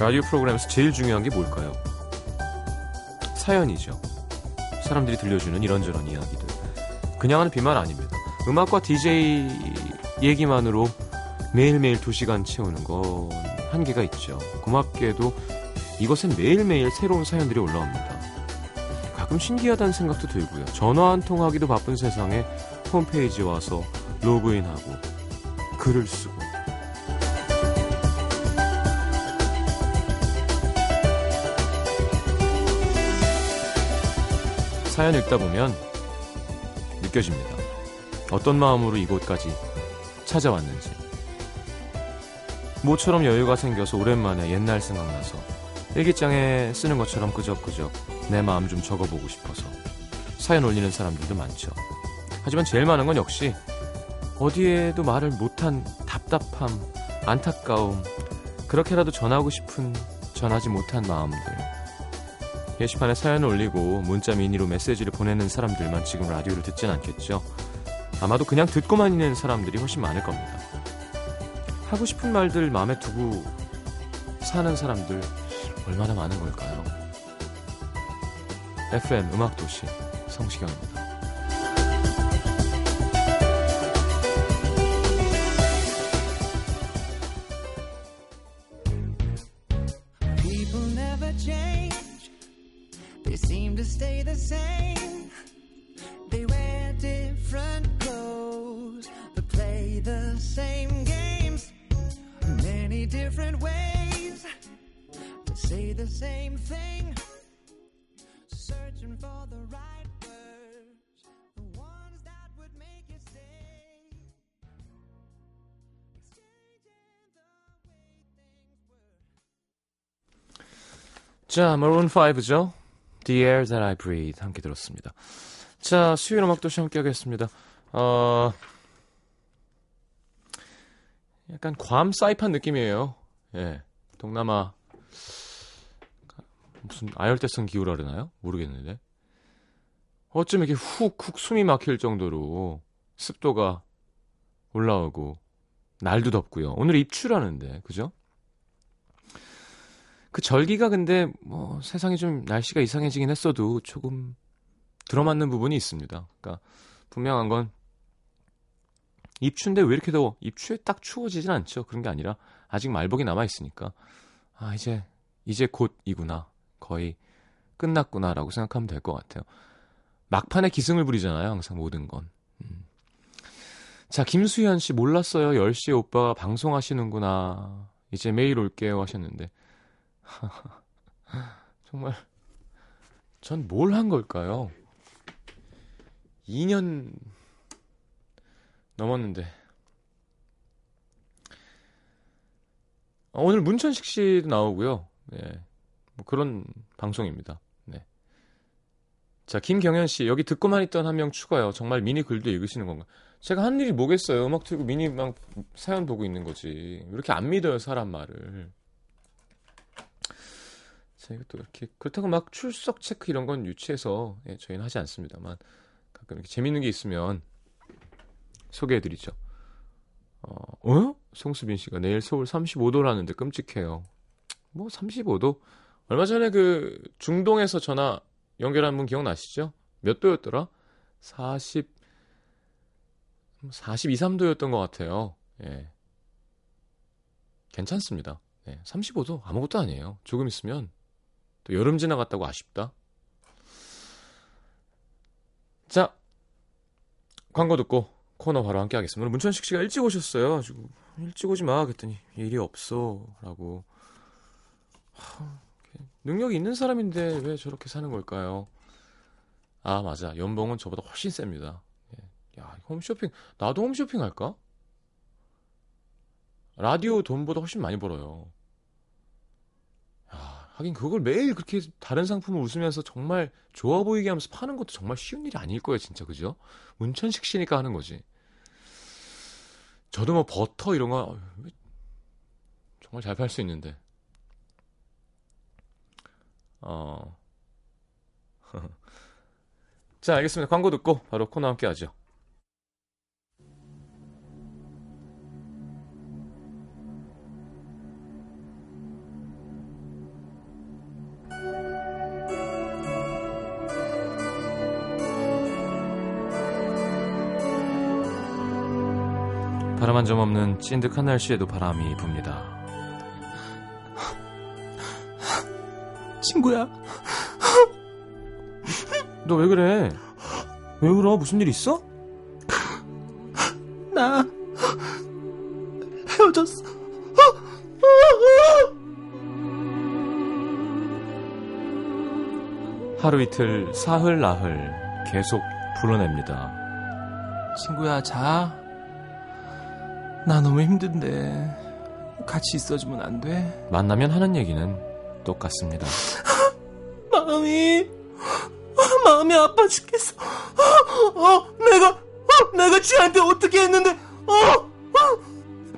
라디오 프로그램에서 제일 중요한 게 뭘까요? 사연이죠. 사람들이 들려주는 이런저런 이야기들. 그냥 하는 비만 아닙니다. 음악과 DJ 얘기만으로 매일매일 2시간 채우는 건 한계가 있죠. 고맙게도 이것은 매일매일 새로운 사연들이 올라옵니다. 가끔 신기하다는 생각도 들고요. 전화 한 통 하기도 바쁜 세상에 홈페이지 와서 로그인하고 글을 쓰고. 사연 읽다 보면 느껴집니다. 어떤 마음으로 이곳까지 찾아왔는지. 모처럼 여유가 생겨서 오랜만에 옛날 생각나서 일기장에 쓰는 것처럼 그저그저 내 마음 좀 적어보고 싶어서 사연 올리는 사람들도 많죠. 하지만 제일 많은 건 역시 어디에도 말을 못한 답답함, 안타까움, 그렇게라도 전하고 싶은 전하지 못한 마음들. 게시판에 사연을 올리고 문자 미니로 메시지를 보내는 사람들만 지금 라디오를 듣진 않겠죠. 아마도 그냥 듣고만 있는 사람들이 훨씬 많을 겁니다. 하고 싶은 말들 마음에 두고 사는 사람들 얼마나 많은 걸까요? FM 음악도시 성시경입니다. 자, Maroon 5죠. The Air That I Breathe 함께 들었습니다. 자, 수요일 음악도시 함께 하겠습니다. 약간 괌 사이판 느낌이에요. 예, 동남아 무슨 아열대성 기후라 그러나요? 모르겠는데 어쩜 이렇게 훅훅 숨이 막힐 정도로 습도가 올라오고 날도 덥고요. 오늘 입추라는데, 그죠? 그 절기가 근데 뭐 세상이 좀 날씨가 이상해지긴 했어도 조금 들어맞는 부분이 있습니다. 그러니까 분명한 건 입추인데 왜 이렇게 더워? 입추에 딱 추워지진 않죠. 그런 게 아니라 아직 말복이 남아있으니까 아 이제 곧이구나. 거의 끝났구나 라고 생각하면 될 것 같아요. 막판에 기승을 부리잖아요. 항상 모든 건. 자, 김수현 씨 몰랐어요. 10시에 오빠가 방송하시는구나. 이제 매일 올게요 하셨는데 정말 전 뭘 한 걸까요? 2년 넘었는데 오늘 문천식 씨도 나오고요. 네, 뭐 그런 방송입니다. 네. 자, 김경현 씨 여기 듣고만 있던 한 명 추가요. 정말 미니 글도 읽으시는 건가? 제가 한 일이 뭐겠어요? 음악 틀고 미니만 사연 보고 있는 거지. 이렇게 안 믿어요 사람 말을. 자, 이것도 이렇게 그렇다고 막 출석 체크 이런 건 유치해서 예, 저희는 하지 않습니다만 가끔 이렇게 재밌는 게 있으면 소개해드리죠. 송수빈 씨가 내일 서울 35도라는데 끔찍해요. 뭐 35도? 얼마 전에 그 중동에서 전화 연결한 분 기억나시죠? 몇 도였더라? 42, 3도였던 것 같아요. 예, 괜찮습니다. 예, 35도 아무것도 아니에요. 조금 있으면 또 여름 지나갔다고 아쉽다. 자, 광고 듣고 코너 바로 함께 하겠습니다. 오늘 문천식 씨가 일찍 오셨어요. 아주 일찍 오지 마 그랬더니 일이 없어라고. 능력이 있는 사람인데 왜 저렇게 사는 걸까요? 아, 맞아. 연봉은 저보다 훨씬 셉니다. 야, 홈쇼핑. 나도 홈쇼핑 할까? 라디오 돈보다 훨씬 많이 벌어요. 하긴 그걸 매일 그렇게 다른 상품을 웃으면서 정말 좋아 보이게 하면서 파는 것도 정말 쉬운 일이 아닐 거예요. 진짜, 그죠? 문천식 씨니까 하는 거지. 저도 뭐 버터 이런 거 정말 잘 팔 수 있는데. 자, 알겠습니다. 광고 듣고 바로 코너 함께 하죠. 바람 한 점 없는 찐득한 날씨에도 바람이 붑니다. 친구야. 너 왜 그래? 왜 울어? 무슨 일 있어? 나 헤어졌어. 하루 이틀 사흘 나흘 계속 불어냅니다. 친구야, 자. 나 너무 힘든데 같이 있어주면 안 돼? 만나면 하는 얘기는 똑같습니다. 마음이 아파 죽겠어. 내가 지한테 어떻게 했는데?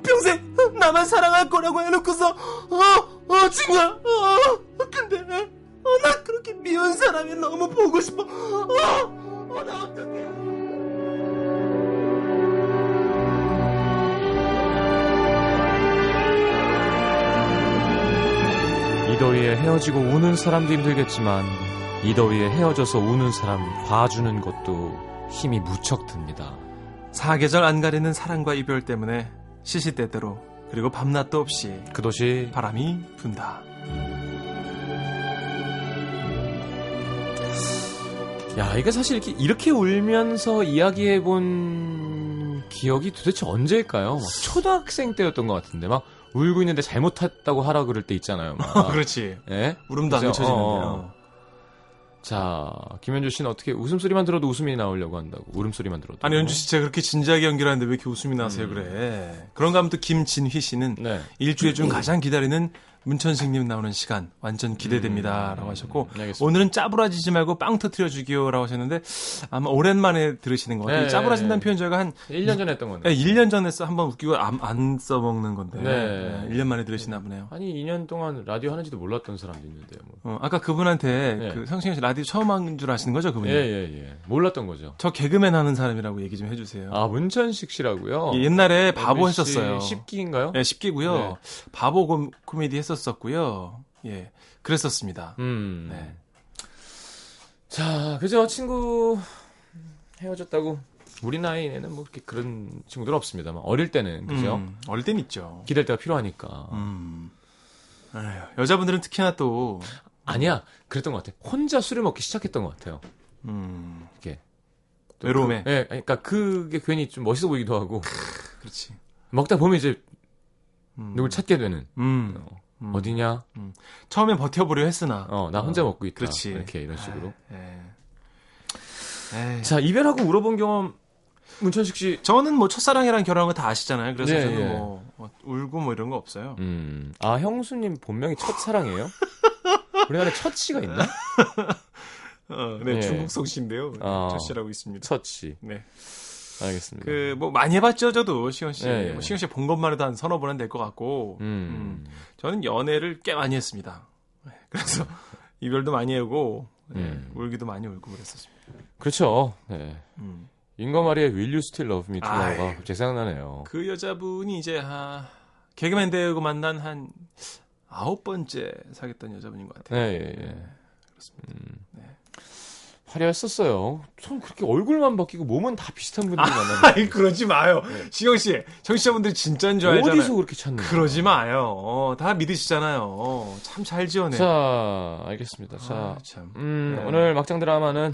평생 나만 사랑할 거라고 해놓고서 친구야. 근데 나 그렇게 미운 사람이 너무 보고 싶어. 나 어떡해. 이 더위에 헤어지고 우는 사람도 힘들겠지만 이 더위에 헤어져서 우는 사람 봐주는 것도 힘이 무척 듭니다. 사계절 안 가리는 사랑과 이별 때문에 시시때때로 그리고 밤낮도 없이 그것이 바람이 분다. 야, 이게 사실 이렇게 울면서 이야기해본 기억이 도대체 언제일까요? 초등학생 때였던 것 같은데 막 울고 있는데 잘못했다고 하라 그럴 때 있잖아요. 막. 그렇지. 예? 울음도 그렇죠? 안 그쳐지는데요. 자, 김현주 씨는 어떻게 웃음소리만 들어도 웃음이 나오려고 한다고. 울음소리만 들어도. 아니, 현주 씨 제가 그렇게 진지하게 연기하는데 왜 이렇게 웃음이 나세요? 그래. 그런가 하면 또 김진휘 씨는 네. 일주일 중 가장 기다리는 문천식님 나오는 시간 완전 기대됩니다 라고 하셨고. 알겠습니다. 오늘은 짜부라지지 말고 빵 터뜨려주기요 라고 하셨는데 아마 오랜만에 들으시는 것 같아요. 네, 짜부라진다는 표현 저희가 한 1년 전에 했던 건데. 네, 1년 전에 한번 웃기고 안 써먹는 건데. 네. 네, 1년 만에 들으시나 보네요. 아니 2년 동안 라디오 하는지도 몰랐던 사람도 있는데요. 뭐. 아까 그분한테 네. 그 성시경 씨 라디오 처음 한 줄 아시는 거죠 그분이? 예. 몰랐던 거죠. 저 개그맨 하는 사람이라고 얘기 좀 해주세요. 아, 문천식 씨라고요? 예, 옛날에 바보 했었어요. 10기인가요? 네, 10기고요. 네. 바보 코미디 했었어요. 썼고요. 예, 그랬었습니다. 네. 자, 그죠? 친구 헤어졌다고 우리 나이에는 뭐 이렇게 그런 친구들 없습니다만 어릴 때는 그죠? 어릴 때는 있죠. 기댈 때가 필요하니까. 아유, 여자분들은 특히나 또 아니야, 그랬던 것 같아. 혼자 술을 먹기 시작했던 것 같아요. 이렇게 외로움에. 예, 그러니까 그게 괜히 좀 멋있어 보이기도 하고. 그렇지. 먹다 보면 이제 누굴 찾게 되는. 어디냐? 처음엔 버텨보려 했으나. 나 혼자 먹고 있다. 그렇지. 이렇게 이런 식으로. 에이. 자, 이별하고 울어본 경험, 문천식 씨. 저는 뭐 첫사랑이랑 결혼한 거 다 아시잖아요. 그래서 네, 저는 뭐 울고 뭐 이런 거 없어요. 아, 형수님 본명이 첫사랑이에요? 우리나라에 첫씨가 있나? 네, 네, 중국 성씨인데요. 첫씨라고 있습니다. 첫씨. 네. 알겠습니다. 그, 뭐, 많이 해봤죠, 저도, 시경 씨. 예, 예. 뭐 시경 씨 본 것만 해도 한 서너 번은 될 것 같고, 저는 연애를 꽤 많이 했습니다. 그래서, 이별도 많이 하고, 울기도 많이 울고 그랬었습니다. 그렇죠. 네. 잉거 마리의 Will you still love me? 가 갑자기 생각나네요. 그 여자분이 이제, 개그맨 대회고 만난 한 9번째 사귀었던 여자분인 것 같아요. 네, 예, 예. 그렇습니다. 네. 화려했었어요. 전 그렇게 얼굴만 바뀌고 몸은 다 비슷한 분들이 많아요. 그러지 마요. 네. 시경씨, 청취자분들이 진짜인 줄 알잖아요. 어디서 그렇게 찾는 거예요? 그러지 마요. 다 믿으시잖아요. 참 잘 지어내요. 자, 알겠습니다. 자, 참. 네. 오늘 막장 드라마는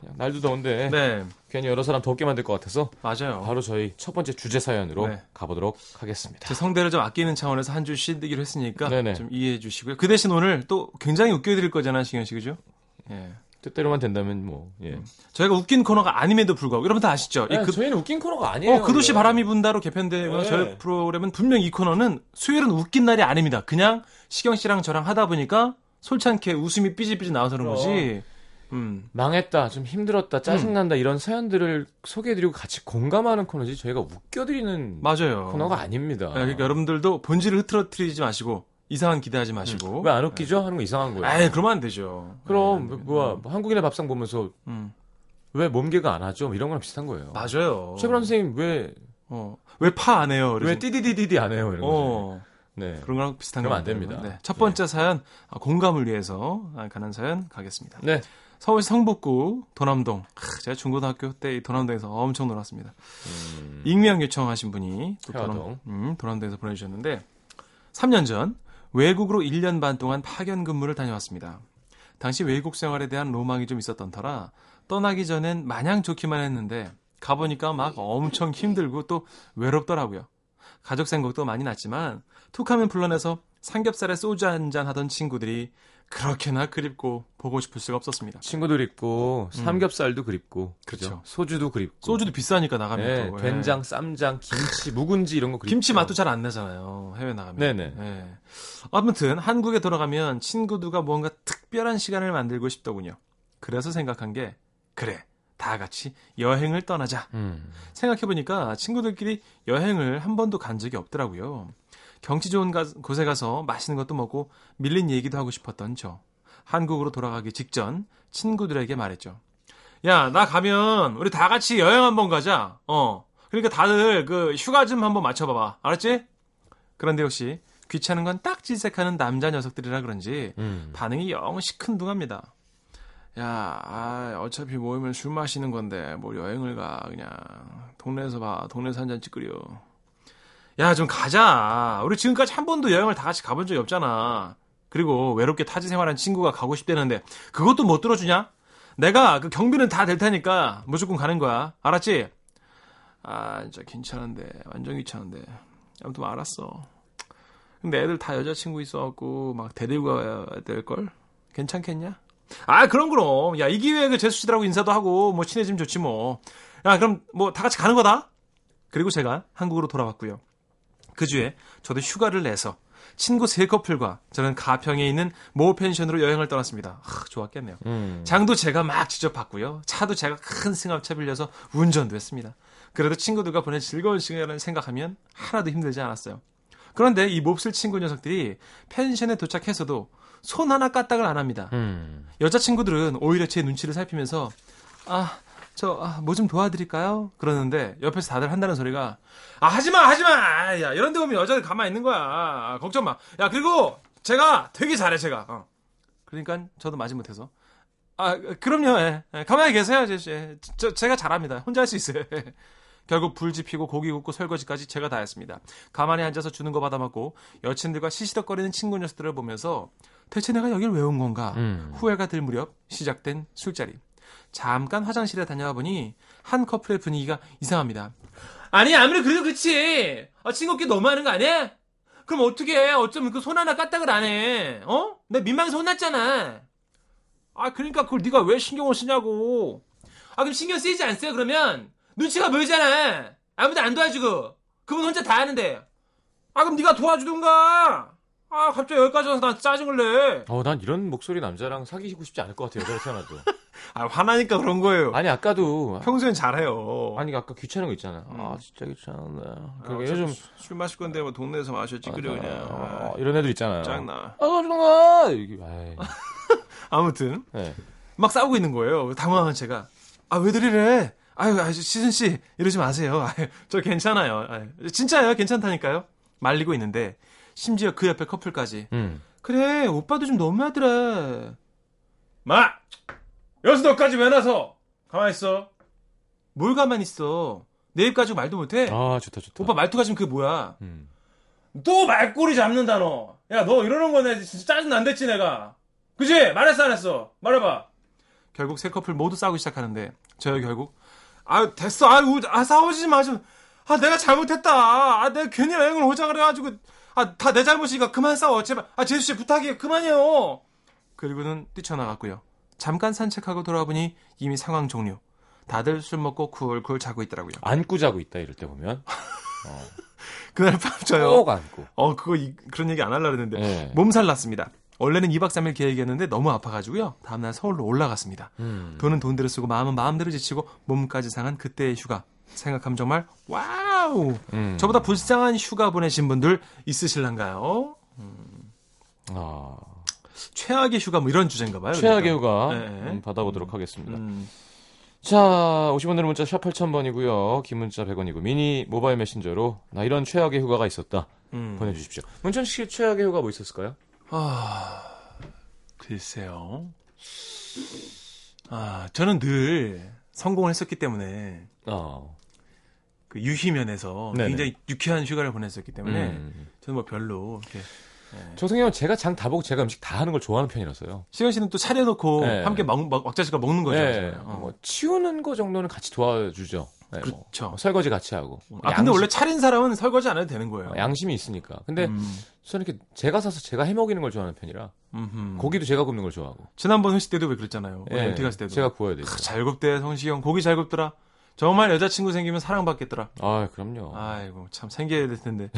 그냥 날도 더운데 네. 괜히 여러 사람 덥게 만들 것 같아서 맞아요. 바로 저희 첫 번째 주제 사연으로 네. 가보도록 하겠습니다. 제 성대를 좀 아끼는 차원에서 한 주 쉬기로 했으니까 네네. 좀 이해해 주시고요. 그 대신 오늘 또 굉장히 웃겨드릴 거잖아요. 시경씨, 그죠? 예. 뜻대로만 된다면 뭐 예. 저희가 웃긴 코너가 아님에도 불구하고 여러분 다 아시죠? 네, 저희는 웃긴 코너가 아니에요. 그릇이 바람이 분다로 개편되거나 네. 저희 프로그램은 분명 이 코너는 수요일은 웃긴 날이 아닙니다. 그냥 시경 씨랑 저랑 하다 보니까 솔찬게 웃음이 삐질삐질 나와서 그런 거지. 망했다, 좀 힘들었다, 짜증난다 이런 사연들을 소개해드리고 같이 공감하는 코너지 저희가 웃겨드리는 맞아요. 코너가 아닙니다. 네, 그러니까 여러분들도 본질을 흐트러뜨리지 마시고 이상한 기대하지 마시고. 왜 안 웃기죠? 하는 거 이상한 거예요. 아이, 그러면 안 되죠. 그럼 뭐야, 한국인의 밥상 보면서 왜 몸개가 안 하죠? 이런 거랑 비슷한 거예요. 맞아요. 최불암 선생님 왜 파 안 해요? 왜 띠디디디디 안 해요? 이런 거. 네, 그런 거랑 비슷한 거. 그러면 안 됩니다. 네. 첫 번째 사연 공감을 위해서 가는 사연 가겠습니다. 네. 서울 성북구 도남동. 제가 중고등학교 때 이 도남동에서 엄청 놀았습니다. 익명 요청하신 분이 또 도남동에서 보내주셨는데 3년 전 외국으로 1년 반 동안 파견 근무를 다녀왔습니다. 당시 외국 생활에 대한 로망이 좀 있었던 터라 떠나기 전엔 마냥 좋기만 했는데 가보니까 막 엄청 힘들고 또 외롭더라고요. 가족 생각도 많이 났지만 툭하면 불러내서 삼겹살에 소주 한잔 하던 친구들이 그렇게나 그립고 보고 싶을 수가 없었습니다. 친구도 그립고 삼겹살도 그립고 그렇죠. 소주도 그립고 소주도 비싸니까 나가면 네, 또. 된장, 쌈장, 김치, 묵은지 이런 거 그립죠. 김치 맛도 잘 안 나잖아요. 해외 나가면. 네네. 네. 아무튼 한국에 돌아가면 친구들과 뭔가 특별한 시간을 만들고 싶더군요. 그래서 생각한 게 그래 다 같이 여행을 떠나자. 생각해보니까 친구들끼리 여행을 한 번도 간 적이 없더라고요. 경치 좋은 곳에 가서 맛있는 것도 먹고 밀린 얘기도 하고 싶었던 저. 한국으로 돌아가기 직전 친구들에게 말했죠. 야, 나 가면 우리 다 같이 여행 한번 가자. 그러니까 다들 그 휴가 좀 한번 맞춰봐봐. 알았지? 그런데 역시 귀찮은 건 딱 질색하는 남자 녀석들이라 그런지 반응이 영 시큰둥합니다. 야, 어차피 모이면 술 마시는 건데 뭘 여행을 가. 그냥 동네에서 봐. 동네에서 한 잔 찌끄려. 야, 좀 가자. 우리 지금까지 한 번도 여행을 다 같이 가본 적이 없잖아. 그리고 외롭게 타지 생활한 친구가 가고 싶다는데 그것도 못 들어주냐? 내가 그 경비는 다 될 테니까 무조건 가는 거야. 알았지? 아, 진짜 괜찮은데. 완전 귀찮은데. 아무튼 알았어. 근데 애들 다 여자친구 있어갖고 막 데리고 가야 될걸? 괜찮겠냐? 아, 그럼. 야, 이 기회에 그 제수씨들하고 인사도 하고 뭐 친해지면 좋지 뭐. 야, 그럼 뭐 다 같이 가는 거다? 그리고 제가 한국으로 돌아왔고요. 그 주에 저도 휴가를 내서 친구 세 커플과 저는 가평에 있는 모 펜션으로 여행을 떠났습니다. 좋았겠네요. 장도 제가 막 직접 봤고요. 차도 제가 큰 승합차 빌려서 운전도 했습니다. 그래도 친구들과 보낸 즐거운 시간이라는 생각하면 하나도 힘들지 않았어요. 그런데 이 몹쓸 친구 녀석들이 펜션에 도착해서도 손 하나 까딱을 안 합니다. 여자친구들은 오히려 제 눈치를 살피면서 뭐 좀 도와드릴까요? 그러는데 옆에서 다들 한다는 소리가 하지마! 야, 이런 데 오면 여자들 가만히 있는 거야. 걱정 마. 야, 그리고 제가 되게 잘해, 제가. 그러니까 저도 마지 못해서 그럼요. 가만히 계세요. 제가 잘합니다. 혼자 할 수 있어요. 결국 불 지피고 고기 굽고 설거지까지 제가 다 했습니다. 가만히 앉아서 주는 거 받아먹고 여친들과 시시덕거리는 친구 녀석들을 보면서 대체 내가 여길 왜 온 건가? 후회가 들 무렵 시작된 술자리. 잠깐 화장실에 다녀와 보니 한 커플의 분위기가 이상합니다. 아니, 아무리 그래도 그렇지. 싱겁게 너무하는 거 아니야? 그럼 어떻게 어쩜 그 손 하나 까딱을 안 해? 나 민망해서 혼났잖아. 그러니까 그걸 네가 왜 신경을 쓰냐고. 그럼 신경 쓰이지 않으세요? 그러면 눈치가 보이잖아. 아무도 안 도와주고 그분 혼자 다 하는데. 그럼 네가 도와주던가. 갑자기 여기까지 와서 난 짜증을 내. 난 이런 목소리 남자랑 사귀고 싶지 않을 것 같아요. 여자를 태어나도. 화나니까 그런 거예요. 아니, 아까도. 평소엔 잘해요. 아니, 아까 귀찮은 거 있잖아. 진짜 귀찮은데. 요즘 술 마실 건데 뭐 동네에서 마셨지, 그냥. 이런 애들 있잖아요. 짜증나. 짜증나! 아무튼. 네. 막 싸우고 있는 거예요. 당황한 제가. 왜들 이래? 시순씨, 이러지 마세요. 저 괜찮아요. 진짜요? 괜찮다니까요? 말리고 있는데. 심지어 그 옆에 커플까지. 그래, 오빠도 좀 너무하더라. 마! 여기서 너까지 왜 나서? 가만히 있어. 뭘 가만히 있어? 내 입 가지고 말도 못해? 좋다. 오빠 말투가 지금 그게 뭐야? 또 말꼬리 잡는다, 너. 야, 너 이러는 거네. 진짜 짜증 안 됐지, 내가. 그지? 말했어, 안 했어? 말해봐. 결국 세 커플 모두 싸우기 시작하는데, 저요, 결국. 됐어. 싸우지 마. 좀. 내가 잘못했다. 내가 괜히 여행을 오자 그래가지고. 다 내 잘못이니까 그만 싸워. 제발. 제수씨 부탁해요. 그만해요. 그리고는 뛰쳐나갔고요. 잠깐 산책하고 돌아와 보니 이미 상황 종료. 다들 술 먹고 쿨쿨 자고 있더라고요. 안고 자고 있다, 이럴 때 보면. 그날 밤 저요. 꼭 안고. 그런 얘기 안 하려고 했는데. 네. 몸살 났습니다. 원래는 2박 3일 계획이었는데 너무 아파가지고요. 다음날 서울로 올라갔습니다. 돈은 돈대로 쓰고 마음은 마음대로 지치고 몸까지 상한 그때의 휴가. 생각하면 정말 와우. 저보다 불쌍한 휴가 보내신 분들 있으실란가요? 최악의 휴가 뭐 이런 주제인가 봐요. 최악의 휴가 받아보도록 하겠습니다. 자, 50원으로 문자 샵 8000번이고요. 긴 문자 100원이고 미니 모바일 메신저로 나 이런 최악의 휴가가 있었다 보내주십시오. 문천식 씨 최악의 휴가 뭐 있었을까요? 글쎄요. 아, 저는 늘 성공을 했었기 때문에 그 유희면에서 네네. 굉장히 유쾌한 휴가를 보냈었기 때문에 저는 뭐 별로 이렇게 네. 저 같은 경우는 제가 장 다 보고 제가 음식 다 하는 걸 좋아하는 편이라서요. 시현 씨는 또 차려놓고 네. 함께 막자식과 먹는 거죠. 네. 뭐 치우는 거 정도는 같이 도와주죠. 네, 그렇죠. 뭐 설거지 같이 하고. 아, 근데 원래 차린 사람은 설거지 안 해도 되는 거예요. 양심이 있으니까. 근데 저는 이렇게 제가 사서 제가 해먹이는 걸 좋아하는 편이라 고기도 제가 굽는 걸 좋아하고. 지난번 회식 때도 왜 그랬잖아요. 네. MT 갔을 때도. 제가 구워야 되죠. 잘 굽대 성시경. 고기 잘 굽더라. 정말 여자친구 생기면 사랑받겠더라. 아 그럼요. 아이고 참 생겨야 될 텐데.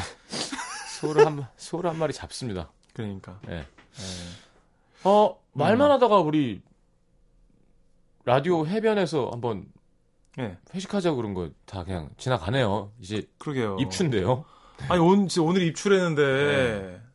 소를 한 마리 잡습니다. 그러니까. 예. 네. 말만 하다가 우리 라디오 해변에서 한번 네. 회식하자고 그런 거 다 그냥 지나가네요. 이제 그러게요. 입춘데요. 아니 오늘 입출했는데.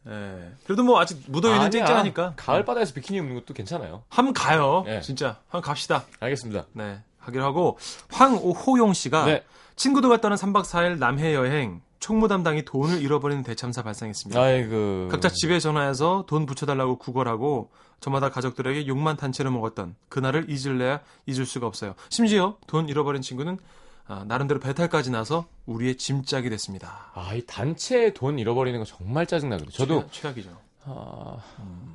네. 네. 그래도 뭐 아직 무더위는 쨍쨍하니까. 가을 바다에서 비키니 입는 것도 괜찮아요. 한번 가요. 네. 진짜 한번 갑시다. 알겠습니다. 네. 가기로 하고 황호용 씨가 네. 친구들과 떠난 3박 4일 남해 여행. 총무 담당이 돈을 잃어버리는 대참사 발생했습니다. 아이고. 각자 집에 전화해서 돈 붙여달라고 구걸하고 저마다 가족들에게 욕만 단체로 먹었던 그날을 잊을래야 잊을 수가 없어요. 심지어 돈 잃어버린 친구는 나름대로 배탈까지 나서 우리의 짐짝이 됐습니다. 아, 이 단체에 돈 잃어버리는 거 정말 짜증나거든요. 저도 최악이죠.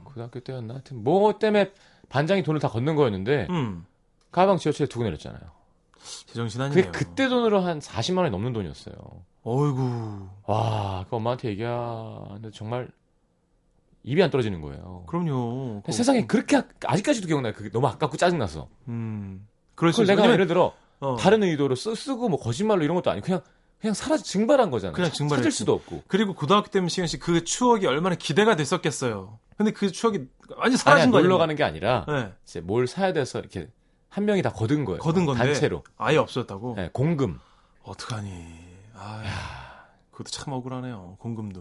고등학교 때였나? 하여튼 뭐 때문에 반장이 돈을 다 걷는 거였는데 가방 지하철에 두고 내렸잖아요. 제정신 아니에요. 그때 돈으로 한 40만 원이 넘는 돈이었어요. 어이구. 와, 그 엄마한테 얘기하는데 정말 입이 안 떨어지는 거예요. 그럼요. 세상에 그렇게 아직까지도 기억나요. 그게 너무 아깝고 짜증나서. 그럴 수 있어요. 내가 예를 들어 다른 의도로 쓰고 뭐 거짓말로 이런 것도 아니고 그냥 증발한 거잖아요. 그냥 증발했지. 찾을 수도 없고. 그리고 고등학교 때면 시현 씨 그 추억이 얼마나 기대가 됐었겠어요. 근데 그 추억이 완전 사라진 거예요. 놀러 가는 게 아니라 네. 이제 뭘 사야 돼서 이렇게 한 명이 다 거둔 거예요. 거둔 건데 단체로. 아예 없어졌다고. 네, 공금. 어떡하니. 그것도 참 억울하네요. 공금도.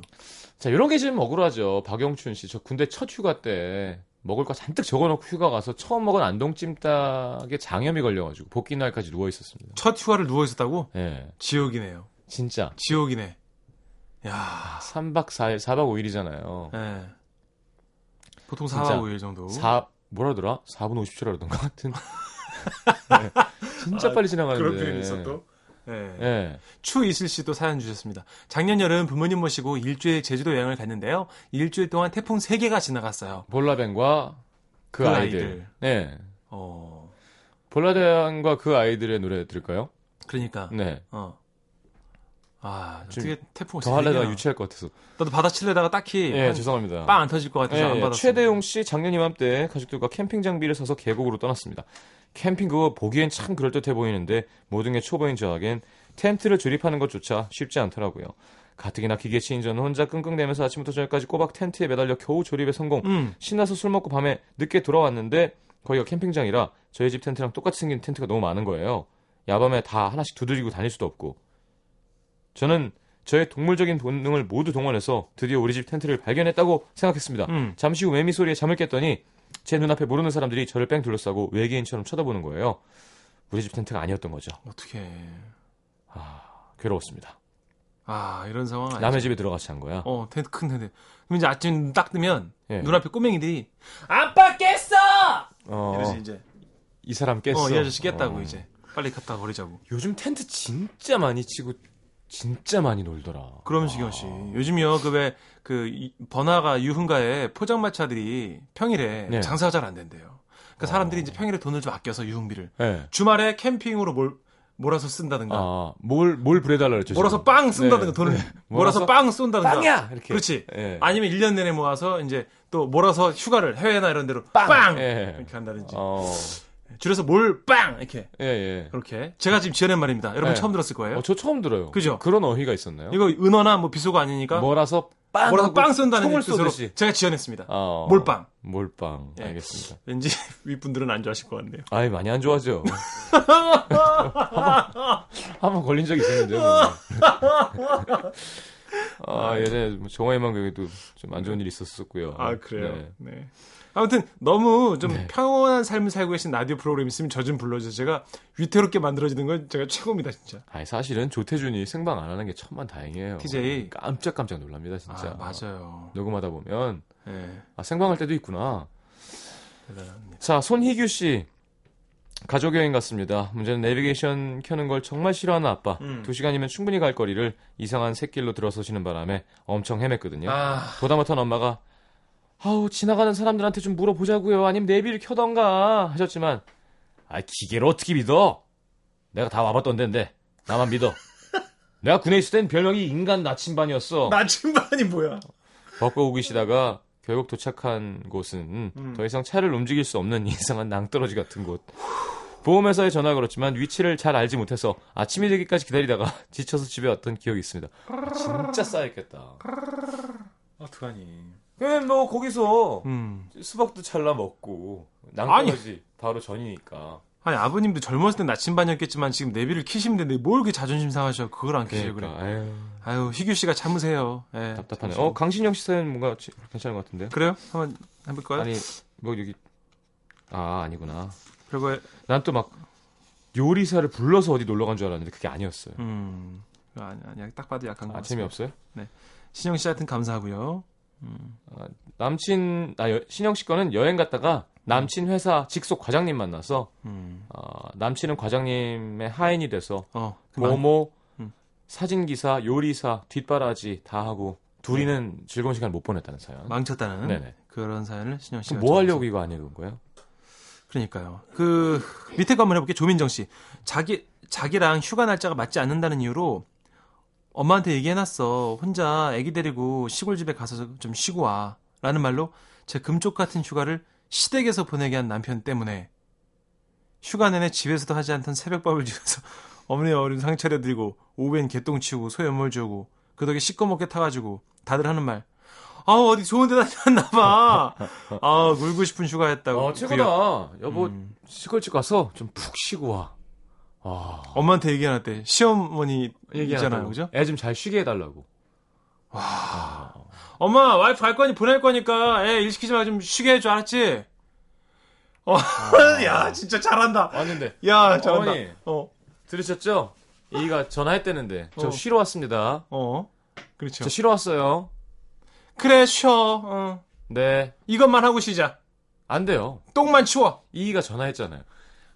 자, 이런 게 지금 억울하죠. 박영춘 씨, 저 군대 첫 휴가 때 먹을 거 잔뜩 적어놓고 휴가 가서 처음 먹은 안동찜닭에 장염이 걸려가지고 복귀 날까지 누워 있었습니다. 첫 휴가를 누워 있었다고? 예. 네. 지옥이네요. 진짜. 지옥이네. 야, 3박 4일, 4박 5일이잖아요. 예. 네. 보통 4박 5일 정도. 4분 50초라던가 하여튼. 네. 진짜 빨리 지나가는데. 그런 표현이 있었어. 네. 네. 추이슬 씨도 사연 주셨습니다. 작년 여름 부모님 모시고 일주일 제주도 여행을 갔는데요. 일주일 동안 태풍 3개가 지나갔어요. 볼라벤과 그 아이들. 네. 볼라벤과 그 아이들의 노래 들을까요? 그러니까. 네. 어떻게 태풍 더 하려다가 유치할 것 같아서. 나도 받아칠려다가 딱히. 예, 네, 죄송합니다. 빵 안 터질 것 같아서 네, 안 받았어요. 최대용 씨 작년 이맘때 가족들과 캠핑 장비를 사서 계곡으로 떠났습니다. 캠핑 그거 보기엔 참 그럴듯해 보이는데 모든 게 초보인 저에겐 텐트를 조립하는 것조차 쉽지 않더라고요. 가뜩이나 기계치인 저는 혼자 끙끙대면서 아침부터 저녁까지 꼬박 텐트에 매달려 겨우 조립에 성공. 신나서 술 먹고 밤에 늦게 돌아왔는데 거기가 캠핑장이라 저희 집 텐트랑 똑같이 생긴 텐트가 너무 많은 거예요. 야밤에 다 하나씩 두드리고 다닐 수도 없고. 저는 저의 동물적인 본능을 모두 동원해서 드디어 우리 집 텐트를 발견했다고 생각했습니다. 잠시 후 매미 소리에 잠을 깼더니 제 눈앞에 모르는 사람들이 저를 뺑 둘러싸고 외계인처럼 쳐다보는 거예요. 우리 집 텐트가 아니었던 거죠. 어떡해. 괴로웠습니다. 이런 상황 아니죠. 남의 집에 들어가서 잔 거야. 텐트 큰 텐트. 그럼 이제 아침 딱 뜨면 예. 눈앞에 꼬맹이들이 아빠 깼어! 이러지 이제. 이 사람 깼어. 이 아저씨 깼다고 이제. 빨리 갖다 버리자고. 요즘 텐트 진짜 많이 치고 진짜 많이 놀더라. 그럼 시경 씨. 요즘요 번화가 유흥가에 포장마차들이 평일에 네. 장사가 잘 안 된대요. 그러니까 사람들이 이제 평일에 돈을 좀 아껴서 유흥비를 네. 주말에 캠핑으로 몰아서 쓴다든가. 뭘 보내달라 그랬죠. 몰아서 빵 쓴다든가 네. 돈을 네. 몰아서 빵 쏜다든가. 빵이야 이렇게. 그렇지. 네. 아니면 1년 내내 모아서 이제 또 몰아서 휴가를 해외나 이런 데로 빵 네. 이렇게 한다든지. 줄여서 뭘 빵 이렇게 예. 그렇게 제가 지금 지어낸 말입니다. 여러분 예. 처음 들었을 거예요. 저 처음 들어요. 그죠? 그런 어휘가 있었나요? 이거 은어나 뭐 비속어 아니니까 몰아서 빵 쏜다는 뜻으로 제가 지어냈습니다. 몰빵. 예. 알겠습니다. 왠지 윗분들은 안 좋아하실 것 같네요. 아이 많이 안 좋아하죠. 한번 걸린 적이 있었는데요. 예전에 정화의망 경에도 좀 안 좋은 일이 있었었고요. 그래요. 네. 아무튼 너무 좀 네. 평온한 삶을 살고 계신 라디오 프로그램 있으면 저 좀 불러주세요. 제가 위태롭게 만들어지는 건 제가 최고입니다, 진짜. 사실은 조태준이 생방 안 하는 게 천만 다행이에요. TJ 깜짝깜짝 놀랍니다, 진짜. 맞아요. 녹음하다 보면 생방할 때도 있구나. 대단합니다. 자, 손희규 씨. 가족여행 갔습니다. 문제는 내비게이션 켜는 걸 정말 싫어하는 아빠. 2시간이면 충분히 갈 거리를 이상한 샛길로 들어서시는 바람에 엄청 헤맸거든요. 보다 못한 엄마가 아우 지나가는 사람들한테 좀 물어보자고요. 아니면 내비를 켜던가 하셨지만 아 기계를 어떻게 믿어? 내가 다 와봤던 데인데 나만 믿어. 내가 군에 있을 땐 별명이 인간 나침반이었어. 나침반이 뭐야? 벗고 우기시다가 결국 도착한 곳은 더 이상 차를 움직일 수 없는 이상한 낭떠러지 같은 곳. 보험회사에 전화 걸었지만 위치를 잘 알지 못해서 아침이 되기까지 기다리다가 지쳐서 집에 왔던 기억이 있습니다. 진짜 싸였겠다. 어떡하니. 그냥 뭐 거기서 수박도 잘라 먹고 낭떠러지 아니. 바로 전이니까. 아니 아버님도 젊었을 땐 나침반이었겠지만 지금 내비를 키시면 되는데 뭘 이렇게 자존심 상하셔. 그걸 안 키시고 그래. 아유 희규씨가 참으세요. 예, 답답하네요. 강신영씨 사연 뭔가 괜찮은 것 같은데요. 그래요? 한번 해볼까요? 아니 뭐 여기 아니구나. 별거에 난 또 막 요리사를 불러서 어디 놀러간 줄 알았는데 그게 아니었어요. 아니 딱 봐도 약한 것 같습니다. 재미없어요? 네. 신영씨 하여튼 감사하고요. 신영씨 거는 여행 갔다가 남친 회사 직속 과장님 만나서 남친은 과장님의 하인이 돼서 모모, 사진기사, 요리사, 뒷바라지 다 하고 둘이는 즐거운 시간을 못 보냈다는 사연. 망쳤다는 네네. 그런 사연을 신영 씨가. 뭐 하려고 이거 안 읽은 거예요? 그러니까요. 그 밑에 거 한번 해볼게요. 조민정 씨. 자기랑 휴가 날짜가 맞지 않는다는 이유로 엄마한테 얘기해놨어. 혼자 애기 데리고 시골집에 가서 좀 쉬고 와 라는 말로 제 금쪽 같은 휴가를 시댁에서 보내게 한 남편 때문에 휴가 내내 집에서도 하지 않던 새벽밥을 지어서 어머니 어린 상 차려드리고 오후엔 개똥 치우고 소 연몰 지우고 그 덕에 시꺼멓게 타가지고 다들 하는 말 아우 어디 좋은 데 다녔나봐. 아 놀고 싶은 휴가였다고. 최고다. 여보 시골집 가서 좀 푹 쉬고 와. 엄마한테 얘기해놨대. 시어머니 얘기잖아요, 그죠? 애 좀 잘 쉬게 해달라고. 엄마 와이프 갈 거니 보낼 거니까 애 일 시키지 말고 좀 쉬게 해줘 알았지? 야 진짜 잘한다. 왔는데. 야 잘한다. 어머니, 들으셨죠? 이가 전화했대는데 저 쉬러 왔습니다. 그렇죠. 저 쉬러 왔어요. 그래 쉬어. 네. 이것만 하고 쉬자. 안 돼요. 똥만 치워. 이가 전화했잖아요.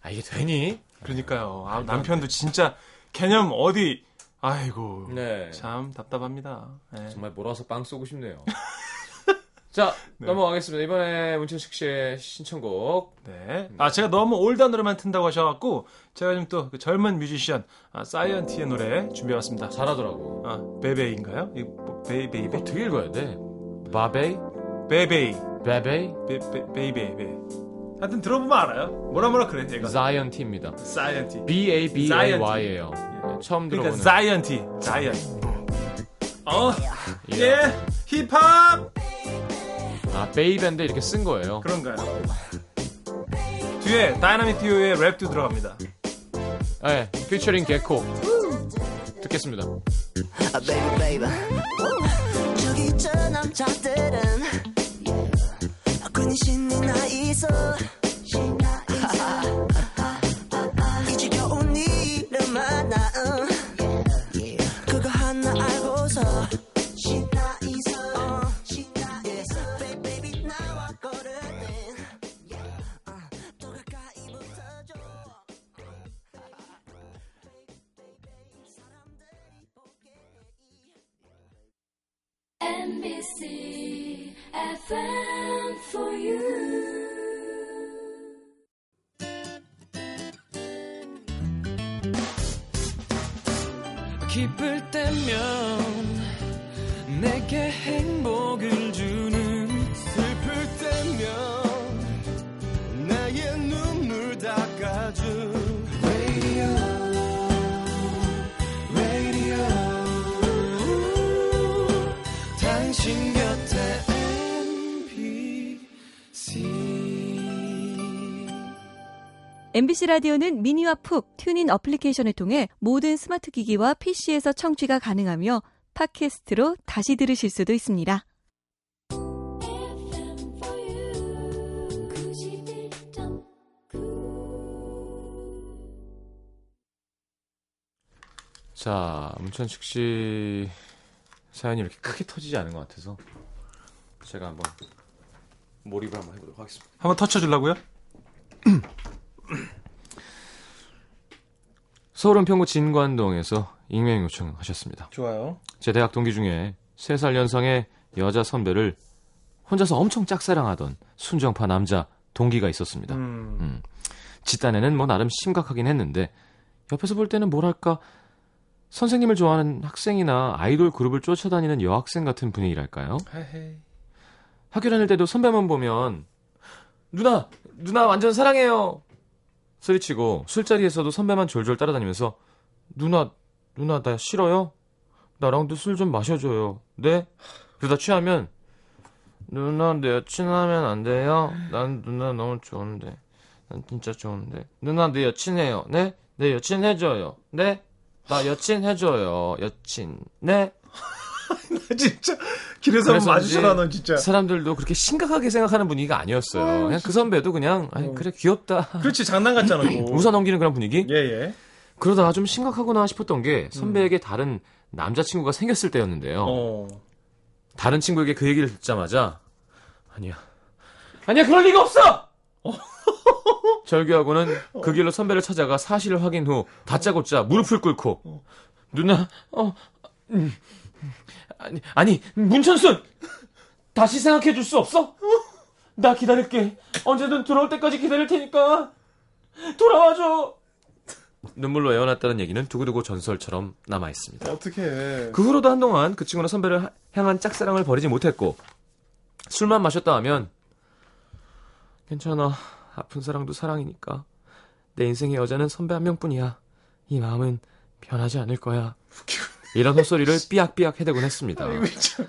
아 이게 되니? 그러니까요. 남편도 진짜 개념 어디. 아이고 네. 참 답답합니다. 네. 정말 몰아서 빵 쏘고 싶네요. 자 네. 넘어가겠습니다. 이번에 문천식 씨의 신청곡. 네. 제가 너무 올드한 노래만 튼다고 하셔갖고 제가 좀 또 그 젊은 뮤지션 사이언티의 노래 준비해왔습니다. 잘하더라고. 베베인가요? 베베이베. 어떻게 읽어야 돼? 바베이? 베베이. 베베이? 베베이베. 하여튼 들어보면 알아요. 뭐라 그래 얘가. 사이언티입니다. 사이언티. BABAY예요. 처음 들어보는. 그러니까 사이언티. 사이언티. 예. 힙합. 베이밴드 이렇게 쓴 거예요. 그런가요? 뒤에 다이나믹 듀오의 랩도 들어갑니다. 예. 피처링 개코. 듣겠습니다. Baby. 저기 있잖아 남자들은. 괜히 신나 있어 이 지겨운 일은 많아 그거 하나 알고서 신나 있어 신나 있어 baby 나와 걸으면 더 가까이 붙어줘 사람들이 보게 MBC FM for you. 기쁠 때면 내게 행복을 주는 슬플 때면 나의 눈물 닦아준 Radio 당신 곁에 MBC 라디오는 미니와 푹 튜닝 어플리케이션을 통해 모든 스마트 기기와 PC에서 청취가 가능하며 팟캐스트로 다시 들으실 수도 있습니다. 자, 문천식 씨 사연이 이렇게 크게 터지지 않은 것 같아서 제가 한번 몰입을 한번 해보도록 하겠습니다. 한번 터쳐주려고요? 서울 은평구 진관동에서 익명 요청하셨습니다. 좋아요. 제 대학 동기 중에 3살 연상의 여자 선배를 혼자서 엄청 짝사랑하던 순정파 남자 동기가 있었습니다. 집단에는 뭐 나름 심각하긴 했는데 옆에서 볼 때는 뭐랄까 선생님을 좋아하는 학생이나 아이돌 그룹을 쫓아다니는 여학생 같은 분위기랄까요? 헤헤. 학교 다닐 때도 선배만 보면 누나 완전 사랑해요 소리치고 술자리에서도 선배만 졸졸 따라다니면서 누나 나 싫어요? 나랑도 술 좀 마셔줘요. 네? 그러다 취하면 누나 내 여친하면 안 돼요? 난 누나 너무 좋은데 난 진짜 좋은데 누나 내 여친해요. 네? 내 여친 해줘요. 네? 나 여친 해줘요. 여친. 네? 나 진짜 길에서 한번 마주쳐라 넌 진짜. 사람들도 그렇게 심각하게 생각하는 분위기가 아니었어요. 아유, 그냥 그 선배도 그냥 아니 그래 귀엽다. 그렇지 장난 같잖아. 웃어 넘기는 그런 분위기. 예예. 그러다가 좀 심각하구나 싶었던 게 선배에게 다른 남자친구가 생겼을 때였는데요. 다른 친구에게 그 얘기를 듣자마자 아니야 그럴 리가 없어. 절규하고는 그 길로 선배를 찾아가 사실을 확인 후 다짜고짜 무릎을 꿇고 누나 아니 문천순 다시 생각해 줄 수 없어? 나 기다릴게. 언제든 돌아올 때까지 기다릴 테니까 돌아와줘. 눈물로 애원했다는 얘기는 두고두고 전설처럼 남아있습니다. 어떡해. 그 후로도 한동안 그 친구는 선배를 향한 짝사랑을 버리지 못했고 술만 마셨다 하면 괜찮아 아픈 사랑도 사랑이니까 내 인생의 여자는 선배 한 명뿐이야 이 마음은 변하지 않을 거야 이런 헛소리를 삐약삐약 해대곤 했습니다.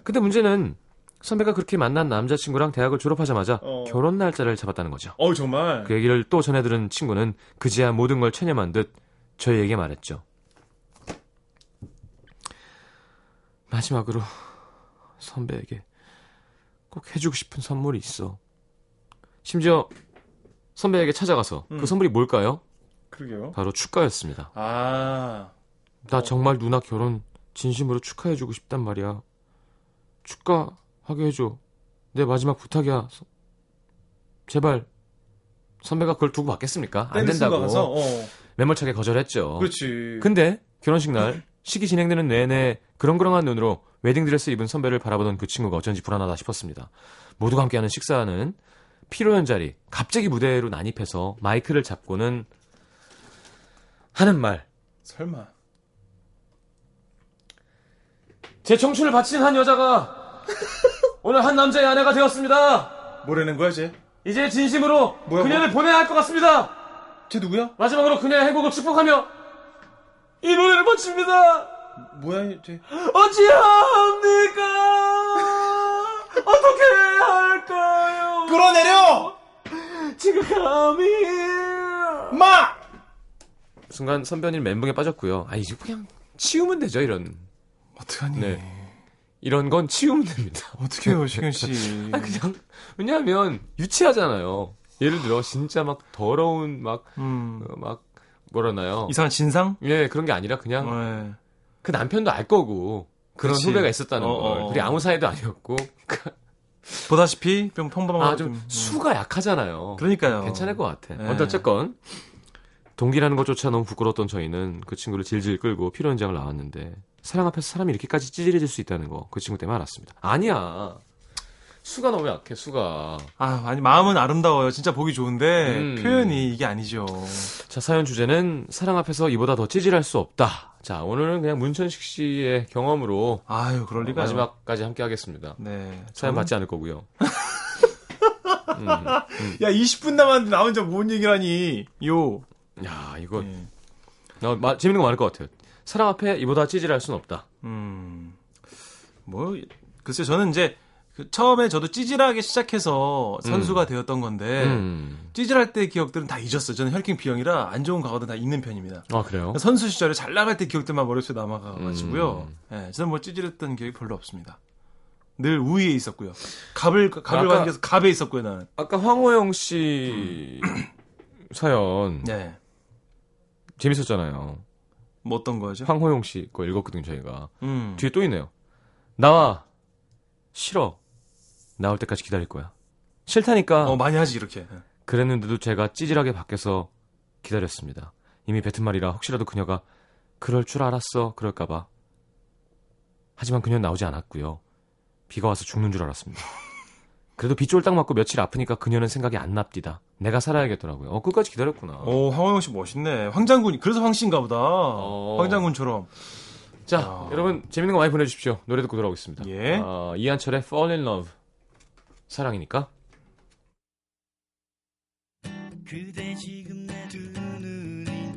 근데 문제는 선배가 그렇게 만난 남자친구랑 대학을 졸업하자마자 결혼 날짜를 잡았다는 거죠. 정말? 그 얘기를 또 전해들은 친구는 그제야 모든 걸 체념한 듯 저희에게 말했죠. 마지막으로 선배에게 꼭 해주고 싶은 선물이 있어. 심지어 선배에게 찾아가서 그 선물이 뭘까요? 그러게요. 바로 축가였습니다. 나 정말 누나 결혼 진심으로 축하해주고 싶단 말이야. 축가 하게 해줘. 내 마지막 부탁이야. 제발. 선배가 그걸 두고 받겠습니까? 안 된다고. 매몰차게 거절했죠. 그렇지. 근데 결혼식 날 식이 진행되는 내내 그렁그렁한 눈으로 웨딩드레스 입은 선배를 바라보던 그 친구가 어쩐지 불안하다 싶었습니다. 모두가 함께하는 식사는 피로연 자리 갑자기 무대로 난입해서 마이크를 잡고는 하는 말. 설마. 제 청춘을 바친 한 여자가 오늘 한 남자의 아내가 되었습니다. 뭐라는 거야 쟤? 이제 진심으로 뭐야, 그녀를 보내야 할 것 같습니다. 쟤 누구야? 마지막으로 그녀의 행복을 축복하며 이 노래를 바칩니다. 뭐야 쟤? 어찌합니까? 어떻게 할까요? 끌어내려! 지금 감히 마! 순간 선배님 멘붕에 빠졌고요. 아 이제 그냥 치우면 되죠 이런. 어떡하니? 네. 이런 건 치우면 됩니다. 어떻게 해요, 시경 씨? 그냥 왜냐하면 유치하잖아요. 예를 들어 진짜 막 더러운 막 뭐라나요? 이상한 진상? 예, 그런 게 아니라 그냥 네. 그 남편도 알 거고 그런 그치. 후배가 있었다는 걸. 그리고 아무 사이도 아니었고 보다시피 좀 평범한 좀 수가 약하잖아요. 그러니까요. 괜찮을 것 같아. 네. 어쨌건 동기라는 것조차 너무 부끄러웠던 저희는 그 친구를 질질 끌고 피로 현장을 나왔는데. 사랑 앞에서 사람이 이렇게까지 찌질해질 수 있다는 거 그 친구 때문에 알았습니다. 아니야. 수가 너무 약해, 수가. 아니 마음은 아름다워요. 진짜 보기 좋은데 표현이 이게 아니죠. 자, 사연 주제는 사랑 앞에서 이보다 더 찌질할 수 없다. 자, 오늘은 그냥 문천식 씨의 경험으로 그럴 리가요. 마지막까지 함께 하겠습니다. 네. 사연 받지 않을 거고요. 야, 20분 남았는데 나 혼자 뭔 얘기라니. 야, 이거 재밌는 거 많을 것 같아요. 사랑 앞에 이보다 찌질할 순 없다. 뭐 글쎄 저는 이제 처음에 저도 찌질하게 시작해서 선수가 되었던 건데 찌질할 때 기억들은 다 잊었어요. 저는 혈킹 B형이라 안 좋은 과거도 다 잊는 편입니다. 아 그래요? 선수 시절에 잘 나갈 때 기억들만 머릿속에 남아가지고요. 네, 저는 뭐 찌질했던 기억이 별로 없습니다. 늘 우위에 있었고요. 갑을 관계해서 갑에 있었고요. 나는 아까 황호영 씨 사연 네. 재밌었잖아요. 뭐 어떤 거죠? 황호용 씨 거 읽었거든요, 저희가. 뒤에 또 있네요. 나와. 싫어. 나올 때까지 기다릴 거야. 싫다니까. 많이 하지, 이렇게. 그랬는데도 제가 찌질하게 밖에서 기다렸습니다. 이미 뱉은 말이라 혹시라도 그녀가 그럴 줄 알았어 그럴까봐. 하지만 그녀는 나오지 않았고요. 비가 와서 죽는 줄 알았습니다. 그래도 비 쫄딱 맞고 며칠 아프니까 그녀는 생각이 안 납디다. 내가 살아야겠더라고요. 끝까지 기다렸구나. 오, 황호영 씨 멋있네. 황장군이 그래서 황씨인가 보다. 황장군처럼. 자, 여러분 재밌는 거 많이 보내주십시오. 노래 듣고 돌아오겠습니다. 예. 이한철의 Fall in Love. 사랑이니까. 그대 지금 내 두 눈이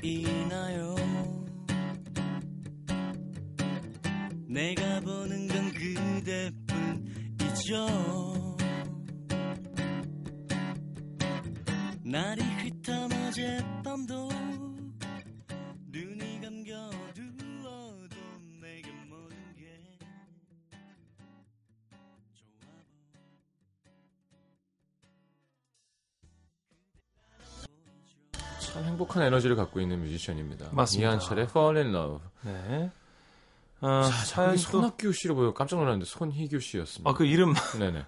보이나요? 내가 보는 건 그대뿐이죠. 날이 휘탐 어젯밤도 눈이 감겨두. 참 행복한 에너지를 갖고 있는 뮤지션입니다. 맞습니다. 이한철의 Fall in Love. 네. 자, 손학규 씨로 보여 깜짝 놀랐는데 손희규 씨였습니다. 그 이름 네네.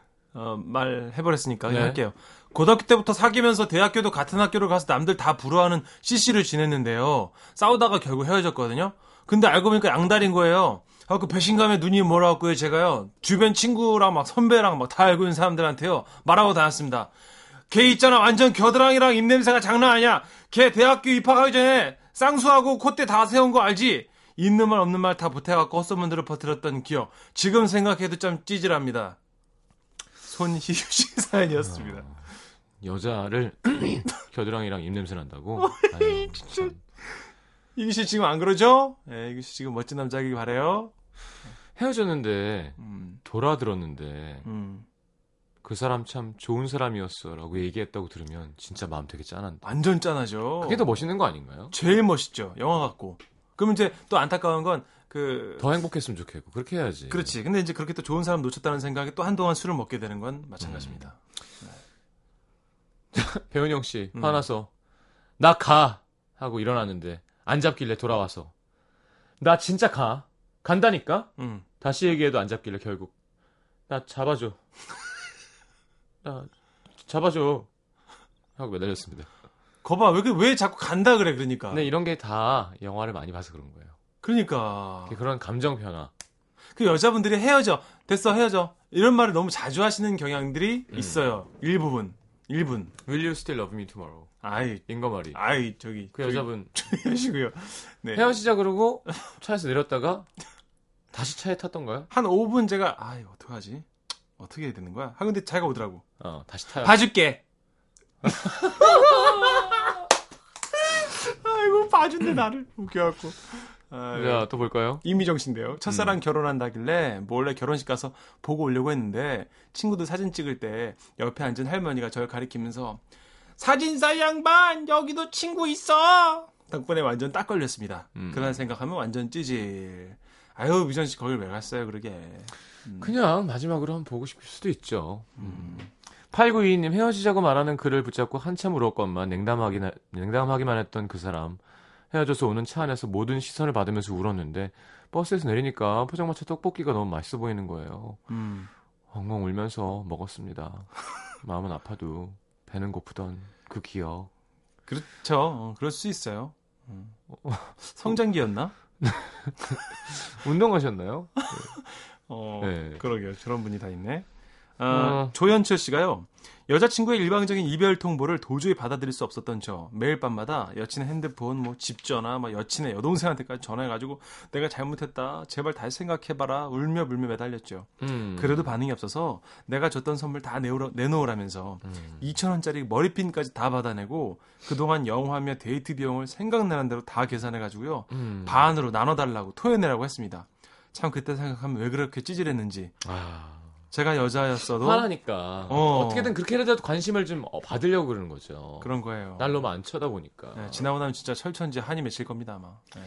말해버렸으니까 네. 할게요. 고등학교 때부터 사귀면서 대학교도 같은 학교를 가서 남들 다 부러워하는 CC를 지냈는데요. 싸우다가 결국 헤어졌거든요. 근데 알고 보니까 양다리인 거예요. 그 배신감에 눈이 멀어갖고요. 제가요 주변 친구랑 막 선배랑 막 다 알고 있는 사람들한테요 말하고 다녔습니다. 걔 있잖아 완전 겨드랑이랑 입냄새가 장난 아니야. 걔 대학교 입학하기 전에 쌍수하고 콧대 다 세운 거 알지? 있는 말 없는 말 다 보태갖고 헛소문들을 퍼뜨렸던 기억. 지금 생각해도 참 찌질합니다. 손희규 씨 사연이었습니다. 여자를 겨드랑이랑 입냄새 난다고? 아유, 진짜. 이규 씨 지금 안 그러죠? 네, 이규 씨 지금 멋진 남자이길 바래요. 헤어졌는데 돌아들었는데 그 사람 참 좋은 사람이었어 라고 얘기했다고 들으면 진짜 마음 되게 짠한데. 완전 짠하죠. 그게 더 멋있는 거 아닌가요? 제일 멋있죠. 영화 같고. 그럼 이제 또 안타까운 건 더 행복했으면 좋겠고 그렇게 해야지. 그렇지. 근데 이제 그렇게 또 좋은 사람 놓쳤다는 생각에 또 한동안 술을 먹게 되는 건 마찬가지입니다. 네. 배은영 씨 화나서 나 가! 하고 일어났는데 안 잡길래 돌아와서 나 진짜 가! 간다니까? 다시 얘기해도 안 잡길래 결국 나 잡아줘. 나 잡아줘 하고 매달렸습니다. 거봐 왜 자꾸 간다 그래 그러니까. 근데 이런 게 다 영화를 많이 봐서 그런 거예요. 그러니까 그런 감정 변화. 그 여자분들이 헤어져 됐어 헤어져 이런 말을 너무 자주 하시는 경향들이 있어요. 일부분. Will you still love me tomorrow? 인거말이. 저기 그 여자분 하시고요. 네. 헤어지자 그러고 차에서 내렸다가 다시 차에 탔던가요? 한 5분 제가 어떡하지? 어떻게 해야 되는 거야? 근데 자기가 오더라고. 다시 타요. 봐줄게. 아이고, 봐준대, 나를. 웃겨갖고. 자, 또 볼까요? 이미정 씨인데요. 첫사랑 결혼한다길래 몰래 결혼식 가서 보고 오려고 했는데 친구들 사진 찍을 때 옆에 앉은 할머니가 저를 가리키면서 사진사 양반, 여기도 친구 있어! 덕분에 완전 딱 걸렸습니다. 그런 생각하면 완전 찌질. 미정 씨 거길 왜 갔어요, 그러게. 그냥 마지막으로 한번 보고 싶을 수도 있죠. 8922님 헤어지자고 말하는 그를 붙잡고 한참 울었건만 냉담하기만 했던 그 사람 헤어져서 오는 차 안에서 모든 시선을 받으면서 울었는데 버스에서 내리니까 포장마차 떡볶이가 너무 맛있어 보이는 거예요. 엉엉 울면서 먹었습니다. 마음은 아파도 배는 고프던 그 기억. 그렇죠. 그럴 수 있어요. 성장기였나? 운동하셨나요? 네. 그러게요. 저런 분이 다 있네. 조현철 씨가요. 여자친구의 일방적인 이별 통보를 도저히 받아들일 수 없었던 저. 매일 밤마다 여친의 핸드폰, 집전화, 여친의 여동생한테까지 전화해가지고 내가 잘못했다. 제발 다시 생각해봐라. 울며 매달렸죠. 그래도 반응이 없어서 내가 줬던 선물 다 내놓으라면서 2,000원짜리 머리핀까지 다 받아내고 그동안 영화며 데이트 비용을 생각나는 대로 다 계산해가지고요. 반으로 나눠달라고 토해내라고 했습니다. 참 그때 생각하면 왜 그렇게 찌질했는지. 제가 여자였어도 화나니까 어떻게든 그렇게라도 관심을 좀 받으려고 그러는 거죠. 그런 거예요. 날 너무 안 쳐다보니까. 네, 지나고 나면 진짜 철천지 한이 맺힐 겁니다 아마. 네.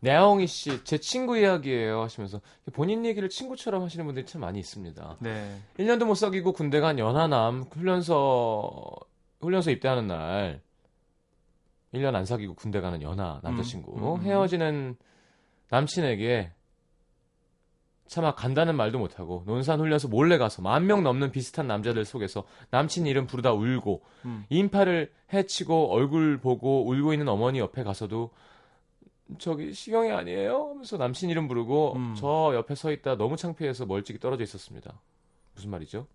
나영희 씨, 제 친구 이야기예요 하시면서 본인 얘기를 친구처럼 하시는 분들이 참 많이 있습니다. 네. 1년도 못 사귀고 군대 간 연하남 훈련소 입대하는 날 1년 안 사귀고 군대 가는 연하 남자친구 헤어지는 남친에게 차마 간다는 말도 못하고 논산 훈련소 몰래 가서 10,000명 넘는 비슷한 남자들 속에서 남친 이름 부르다 울고 인파를 헤치고 얼굴 보고 울고 있는 어머니 옆에 가서도 저기 시경이 아니에요? 하면서 남친 이름 부르고 저 옆에 서 있다 너무 창피해서 멀찍이 떨어져 있었습니다. 무슨 말이죠?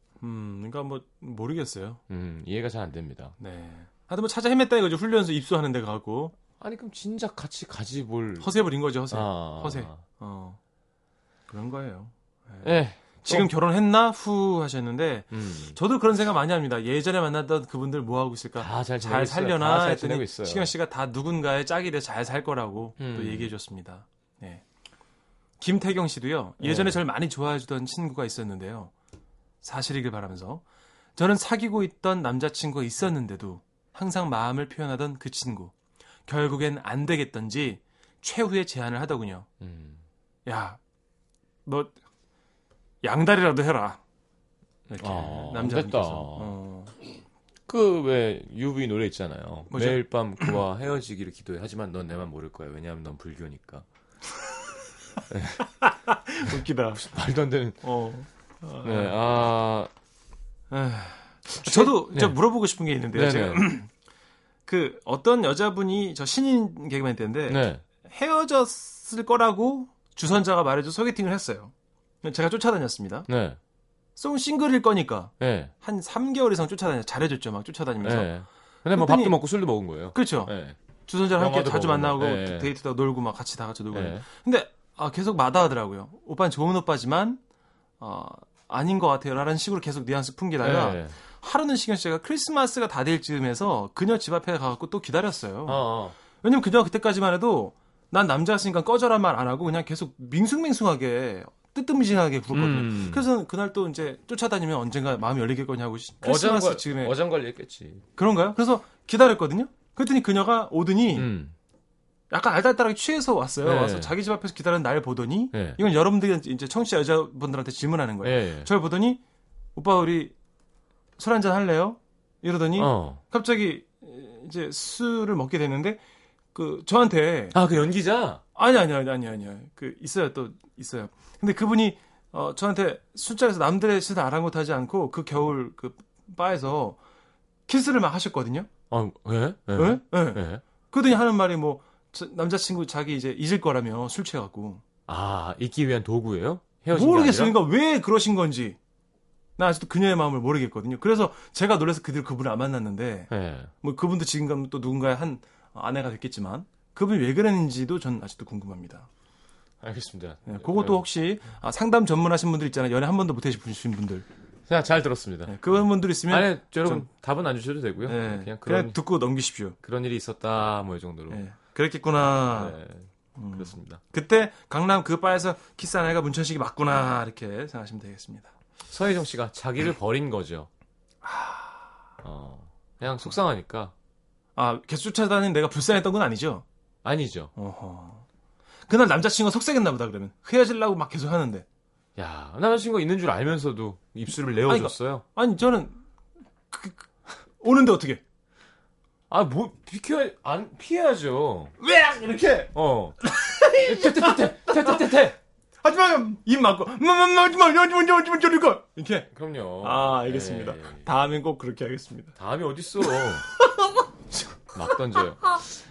그러니까 뭐 모르겠어요. 이해가 잘 안 됩니다. 네. 하여튼 뭐 찾아 헤맸다 이거죠. 훈련소 입소하는 데 가고. 아니 그럼 진작 같이 가지 뭘. 허세 부린 거죠. 허세. 허세. 그런 거예요. 네. 지금 결혼했나? 후 하셨는데 저도 그런 생각 많이 합니다. 예전에 만났던 그분들 뭐 하고 있을까? 다 잘 살려나? 다 잘 지내고 있어요. 시경 씨가 다 누군가의 짝이 돼 잘 살 거라고 또 얘기해 줬습니다. 네. 김태경 씨도요. 예전에 네. 저를 많이 좋아해 주던 친구가 있었는데요. 사실이길 바라면서 저는 사귀고 있던 남자친구가 있었는데도 항상 마음을 표현하던 그 친구. 결국엔 안 되겠던지 최후의 제안을 하더군요. 야, 너 양다리라도 해라. 이렇게 남자분께서. 그 왜 유비 노래 있잖아요. 뭐죠? 매일 밤 그와 헤어지기를 기도해. 하지만 넌 내만 모를 거야. 왜냐하면 넌 불교니까. 웃기다. 말도 안 되는. 네, 저도 네. 물어보고 싶은 게 있는데요. 제가 그 어떤 여자분이 저 신인 개그맨 때인데 네. 헤어졌을 거라고 주선자가 말해줘 소개팅을 했어요. 제가 쫓아다녔습니다. 네. 싱글일 거니까 네. 한 3개월 이상 쫓아다녀 잘해줬죠. 막 쫓아다니면서. 네. 근데 뭐 밥도 먹고 술도 먹은 거예요. 그렇죠. 네. 주선자랑 함께 자주 만나고 네. 데이트도 하고 놀고 막 같이 다 같이 놀고. 네. 근데 계속 마다하더라고요. 오빠는 좋은 오빠지만 아닌 것 같아요. 라는 식으로 계속 뉘앙스 풍기다가 네. 하루는 시경 씨가 크리스마스가 다 될 즈음에서 그녀 집 앞에 가서 또 기다렸어요. 왜냐면 그녀가 그때까지만 해도 난 남자였으니까 꺼져란 말 안 하고 그냥 계속 밍숭맹숭하게 뜨뜻미진하게 굴었거든요. 그래서 그날 또 이제 쫓아다니면 언젠가 마음이 열리겠거냐고 크리스마스 즈음에 어장관리했겠지. 그런가요? 그래서 기다렸거든요. 그랬더니 그녀가 오더니 약간 알딸딸하게 취해서 왔어요. 네. 와서 자기 집 앞에서 기다리는 날 보더니 네. 이건 여러분들이 이제 청취자 여자분들한테 질문하는 거예요. 네. 저를 보더니 오빠 우리 술 한잔 할래요? 이러더니 갑자기 이제 술을 먹게 됐는데 그 저한테 그 연기자? 아니 그 있어요 또 있어요. 근데 그분이 저한테 술자리에서 남들의 시도 아랑곳하지 않고 그 겨울 그 바에서 키스를 막 하셨거든요. 왜? 그러더니 하는 말이 뭐 남자친구 자기 이제 잊을 거라며 술 취해갖고 잊기 위한 도구예요? 헤어진 모르겠어요. 게 아니라? 그러니까 왜 그러신 건지 나 아직도 그녀의 마음을 모르겠거든요. 그래서 제가 놀라서 그대로 그분을 안 만났는데 네. 뭐 그분도 지금 또 누군가의 한 아내가 됐겠지만 그분이 왜 그랬는지도 전 아직도 궁금합니다. 알겠습니다. 네, 그것도 혹시 상담 전문하신 분들 있잖아요. 연애 한 번도 못 해보신 분들 그냥 잘 들었습니다. 네, 그런 분들 있으면 아니 여러분 답은 안 주셔도 되고요. 네, 그냥 듣고 넘기십시오. 그런 일이 있었다 뭐 이 정도로 네. 그랬겠구나. 네, 그렇습니다. 그때 강남 그 바에서 키스한 애가 문천식이 맞구나 이렇게 생각하시면 되겠습니다. 서혜정 씨가 자기를 버린 거죠. 그냥 속상하니까. 계속 쫓아다니는 내가 불쌍했던 건 아니죠? 아니죠. 어허. 그날 남자친구가 속상했나 보다 그러면. 헤어지려고 막 계속 하는데. 야, 남자친구가 있는 줄 알면서도 입술을 내어줬어요. 아니 저는 오는데 어떻게? 뭐 피해야죠. 왜 이렇게? 퇴퇴퇴퇴퇴퇴퇴. 하지만 입 막고 이렇게. 그럼요. 알겠습니다. 네. 다음엔 꼭 그렇게 하겠습니다. 다음이 어딨어? 막 던져요.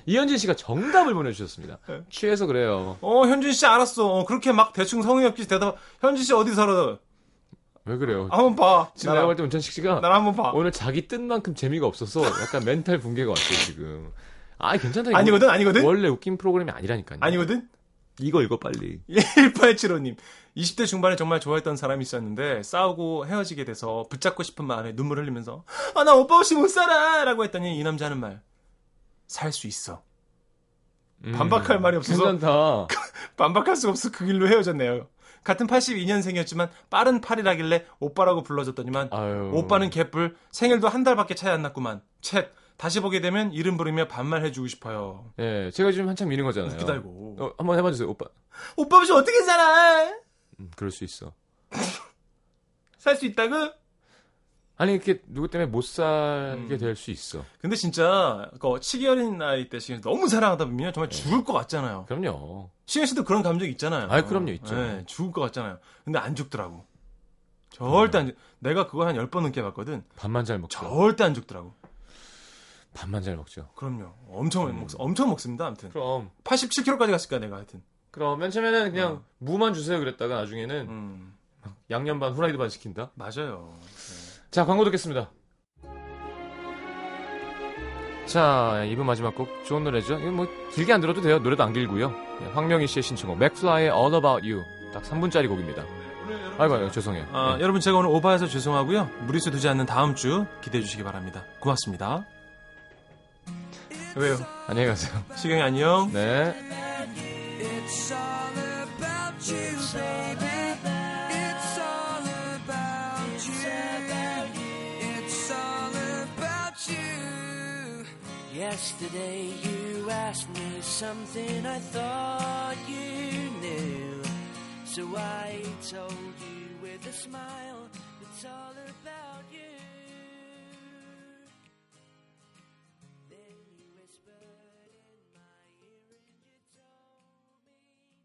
이현진 씨가 정답을 보내주셨습니다. 네. 취해서 그래요. 현진 씨 알았어. 그렇게 막 대충 성의 없이 대답. 현진 씨 어디 살아? 왜 그래요? 한번 봐. 지금 나갈 때 문천식 씨가 나 한번 봐. 오늘 자기 뜻만큼 재미가 없어서 약간 멘탈 붕괴가 왔어요 지금. 괜찮다. 아니거든. 원래 웃긴 프로그램이 아니라니까요. 아니거든. 이거 읽어 빨리. 1875님 20대 중반에 정말 좋아했던 사람이 있었는데 싸우고 헤어지게 돼서 붙잡고 싶은 마음에 눈물 흘리면서 나 오빠 없이 못 살아 라고 했더니 이 남자는 말 살 수 있어. 반박할 말이 없어서 괜찮다. 반박할 수가 없어 그 길로 헤어졌네요. 같은 82년생이었지만 빠른 8이라길래 오빠라고 불러줬더니만 아유. 오빠는 개뿔 생일도 한 달밖에 차이 안 났구만. 챗 다시 보게 되면 이름 부르며 반말해주고 싶어요. 예, 제가 지금 한참 미는 거잖아요. 웃기다 이거. 한번 해봐주세요 오빠. 오빠 없이 어떻게 살아? 그럴 수 있어. 살 수 있다고? 아니 이렇게 누구 때문에 못 살게 될 수 있어. 근데 진짜 그 치기 어린 나이 때 지금 너무 사랑하다 보면 정말 죽을 것 같잖아요. 그럼요. 시현 씨도 그런 감정 있잖아요. 아, 그럼요 있죠. 네, 죽을 것 같잖아요. 근데 안 죽더라고. 절대 안 죽. 내가 그거 한 10번 넘게 봤거든. 밥만 잘 먹죠. 절대 안 죽더라고. 밥만 잘 먹죠. 그럼요. 엄청 먹습니다. 아무튼. 그럼 87kg까지 갔을까 내가 하여튼. 그럼 맨 처음에는 그냥 무만 주세요 그랬다가 나중에는 양념 반 후라이드 반 시킨다. 맞아요. 네. 자, 광고 듣겠습니다. 자, 이번 마지막 곡 좋은 노래죠. 이거 뭐 길게 안 들어도 돼요. 노래도 안 길고요. 황명희 씨의 신청곡 맥플라이의 All About You. 딱 3분짜리 곡입니다. 네, 아이고, 죄송해요. 네. 여러분 제가 오늘 오버해서 죄송하고요. 무리수 두지 않는 다음 주 기대해 주시기 바랍니다. 고맙습니다. 왜요? 안녕히 가세요. 시경이 안녕. 네. It's all about you, baby. It's all about you. It's all about you. Yesterday you asked me something I thought you knew. So I told you with a smile. It's all about you.